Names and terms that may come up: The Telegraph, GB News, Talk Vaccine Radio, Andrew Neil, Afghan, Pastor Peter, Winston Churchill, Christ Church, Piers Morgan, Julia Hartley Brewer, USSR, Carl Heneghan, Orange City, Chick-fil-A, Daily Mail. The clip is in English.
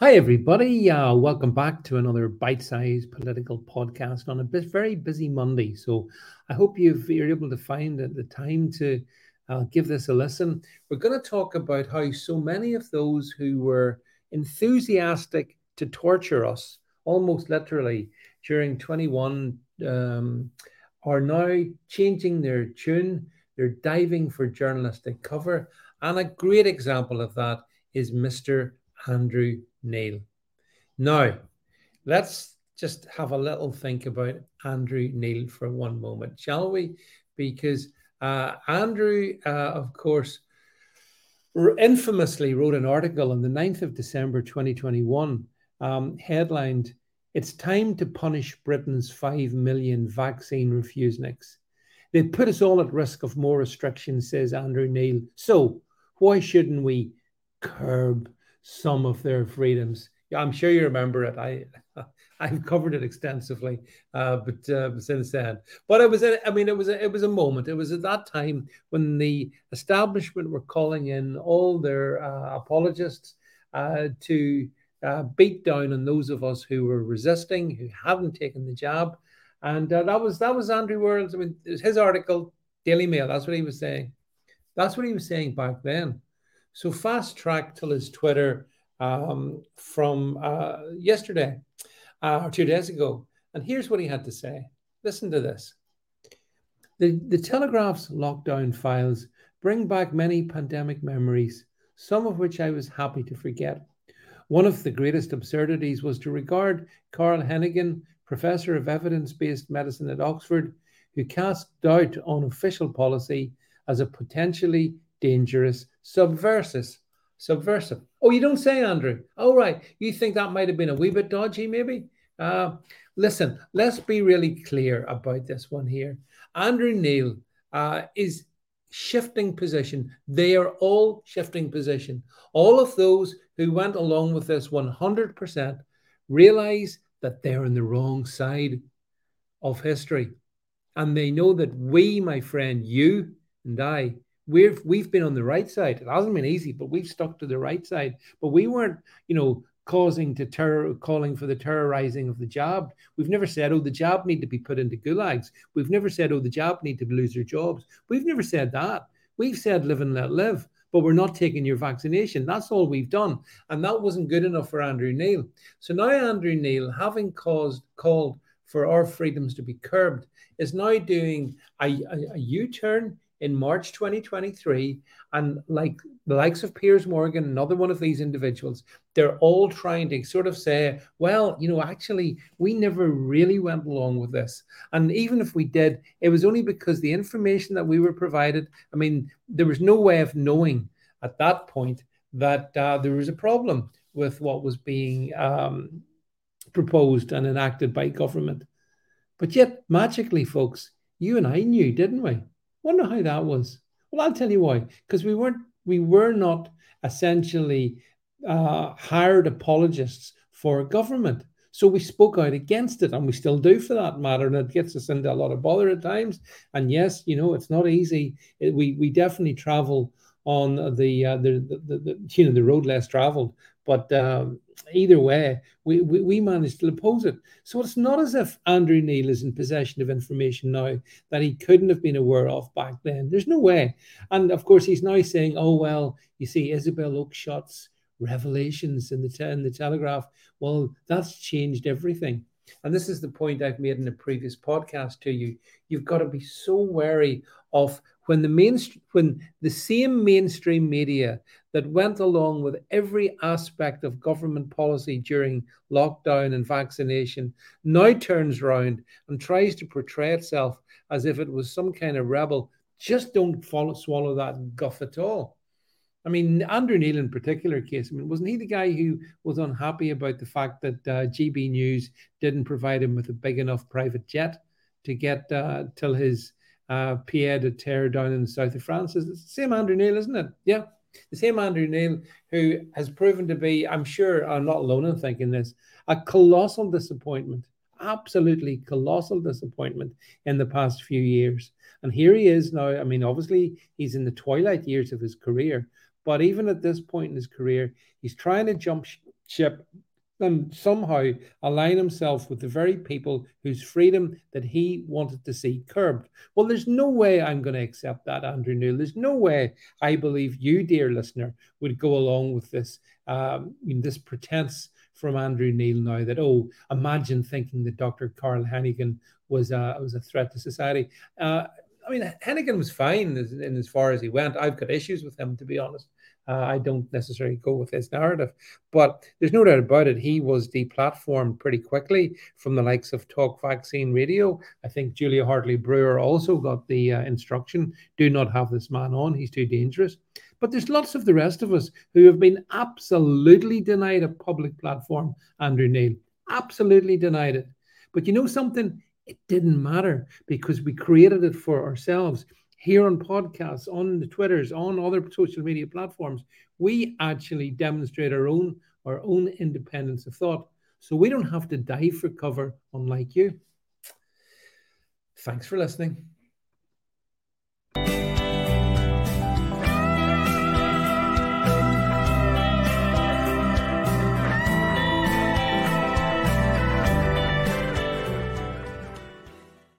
Hi everybody, welcome back to another bite-sized political podcast on a very busy Monday. So I hope you're able to find the time to give this a listen. We're going to talk about how so many of those who were enthusiastic to torture us, almost literally, during 21 are now changing their tune. They're diving for journalistic cover. And a great example of that is Mr. Andrew Neil. Now, let's just have a little think about Andrew Neil for one moment, shall we? Because Andrew, of course, infamously wrote an article on the 9th of December 2021, headlined, "It's Time to Punish Britain's 5 Million Vaccine Refuseniks. They put us all at risk of more restrictions," says Andrew Neil. "So why shouldn't we curb some of their freedoms?" Yeah, I'm sure you remember it. I've covered it extensively, but since then. But it was a moment. It was at that time when the establishment were calling in all their apologists to beat down on those of us who were resisting, who hadn't taken the jab, and that was Andrew World's. I mean, it was his article, Daily Mail. That's what he was saying. That's what he was saying back then. So fast track till his Twitter from yesterday or 2 days ago. And here's what he had to say. Listen to this. The Telegraph's lockdown files bring back many pandemic memories, some of which I was happy to forget. One of the greatest absurdities was to regard Carl Heneghan, professor of evidence-based medicine at Oxford, who cast doubt on official policy, as a potentially dangerous subversive. Oh, you don't say, Andrew. All right. You think that might have been a wee bit dodgy, maybe? Listen, let's be really clear about this one here. Andrew Neil is shifting position. They are all shifting position. All of those who went along with this 100% realize that they're on the wrong side of history. And they know that we, my friend, you and I, We've been on the right side. It hasn't been easy, but we've stuck to the right side. But we weren't, calling for the terrorizing of the jab. We've never said, oh, the jab need to be put into gulags. We've never said, oh, the jab need to lose their jobs. We've never said that. We've said live and let live, but we're not taking your vaccination. That's all we've done. And that wasn't good enough for Andrew Neil. So now Andrew Neil, having called for our freedoms to be curbed, is now doing a U-turn in March 2023, and like the likes of Piers Morgan, another one of these individuals, they're all trying to sort of say, well, actually, we never really went along with this. And even if we did, it was only because the information that we were provided, I mean, there was no way of knowing at that point that there was a problem with what was being proposed and enacted by government. But yet, magically, folks, you and I knew, didn't we? Wonder how that was. Well, I'll tell you why. Because we were not essentially hired apologists for government. So we spoke out against it, and we still do for that matter. And it gets us into a lot of bother at times. And yes, it's not easy. We definitely travel on the road less traveled. But either way, we managed to oppose it. So it's not as if Andrew Neil is in possession of information now that he couldn't have been aware of back then. There's no way. And of course, he's now saying, oh, well, you see, Isabel Oakeshott's revelations in the Telegraph. Well, that's changed everything. And this is the point I've made in a previous podcast to you. You've got to be so wary of when the same mainstream media that went along with every aspect of government policy during lockdown and vaccination now turns around and tries to portray itself as if it was some kind of rebel. Just don't swallow that guff at all. I mean, Andrew Neil in particular case, wasn't he the guy who was unhappy about the fact that GB News didn't provide him with a big enough private jet to get till his PA to tear down in the south of France? It's the same Andrew Neil, isn't it? Yeah. The same Andrew Neil who has proven to be, I'm sure I'm not alone in thinking this, a colossal disappointment, absolutely colossal disappointment in the past few years. And here he is now. I mean, obviously, he's in the twilight years of his career, but even at this point in his career, he's trying to jump ship and somehow align himself with the very people whose freedom that he wanted to see curbed. Well, there's no way I'm going to accept that, Andrew Neil. There's no way I believe you, dear listener, would go along with this, this pretense from Andrew Neil now that, oh, imagine thinking that Dr. Carl Heneghan was a threat to society. I mean, Heneghan was fine in as far as he went. I've got issues with him, to be honest. I don't necessarily go with his narrative, but there's no doubt about it. He was deplatformed pretty quickly from the likes of Talk Vaccine Radio. I think Julia Hartley Brewer also got the instruction, do not have this man on, he's too dangerous. But there's lots of the rest of us who have been absolutely denied a public platform, Andrew Neil, absolutely denied it. But you know something? It didn't matter because we created it for ourselves. Here on podcasts, on the Twitters, on other social media platforms, we actually demonstrate our own independence of thought. So we don't have to dive for cover, unlike you. Thanks for listening.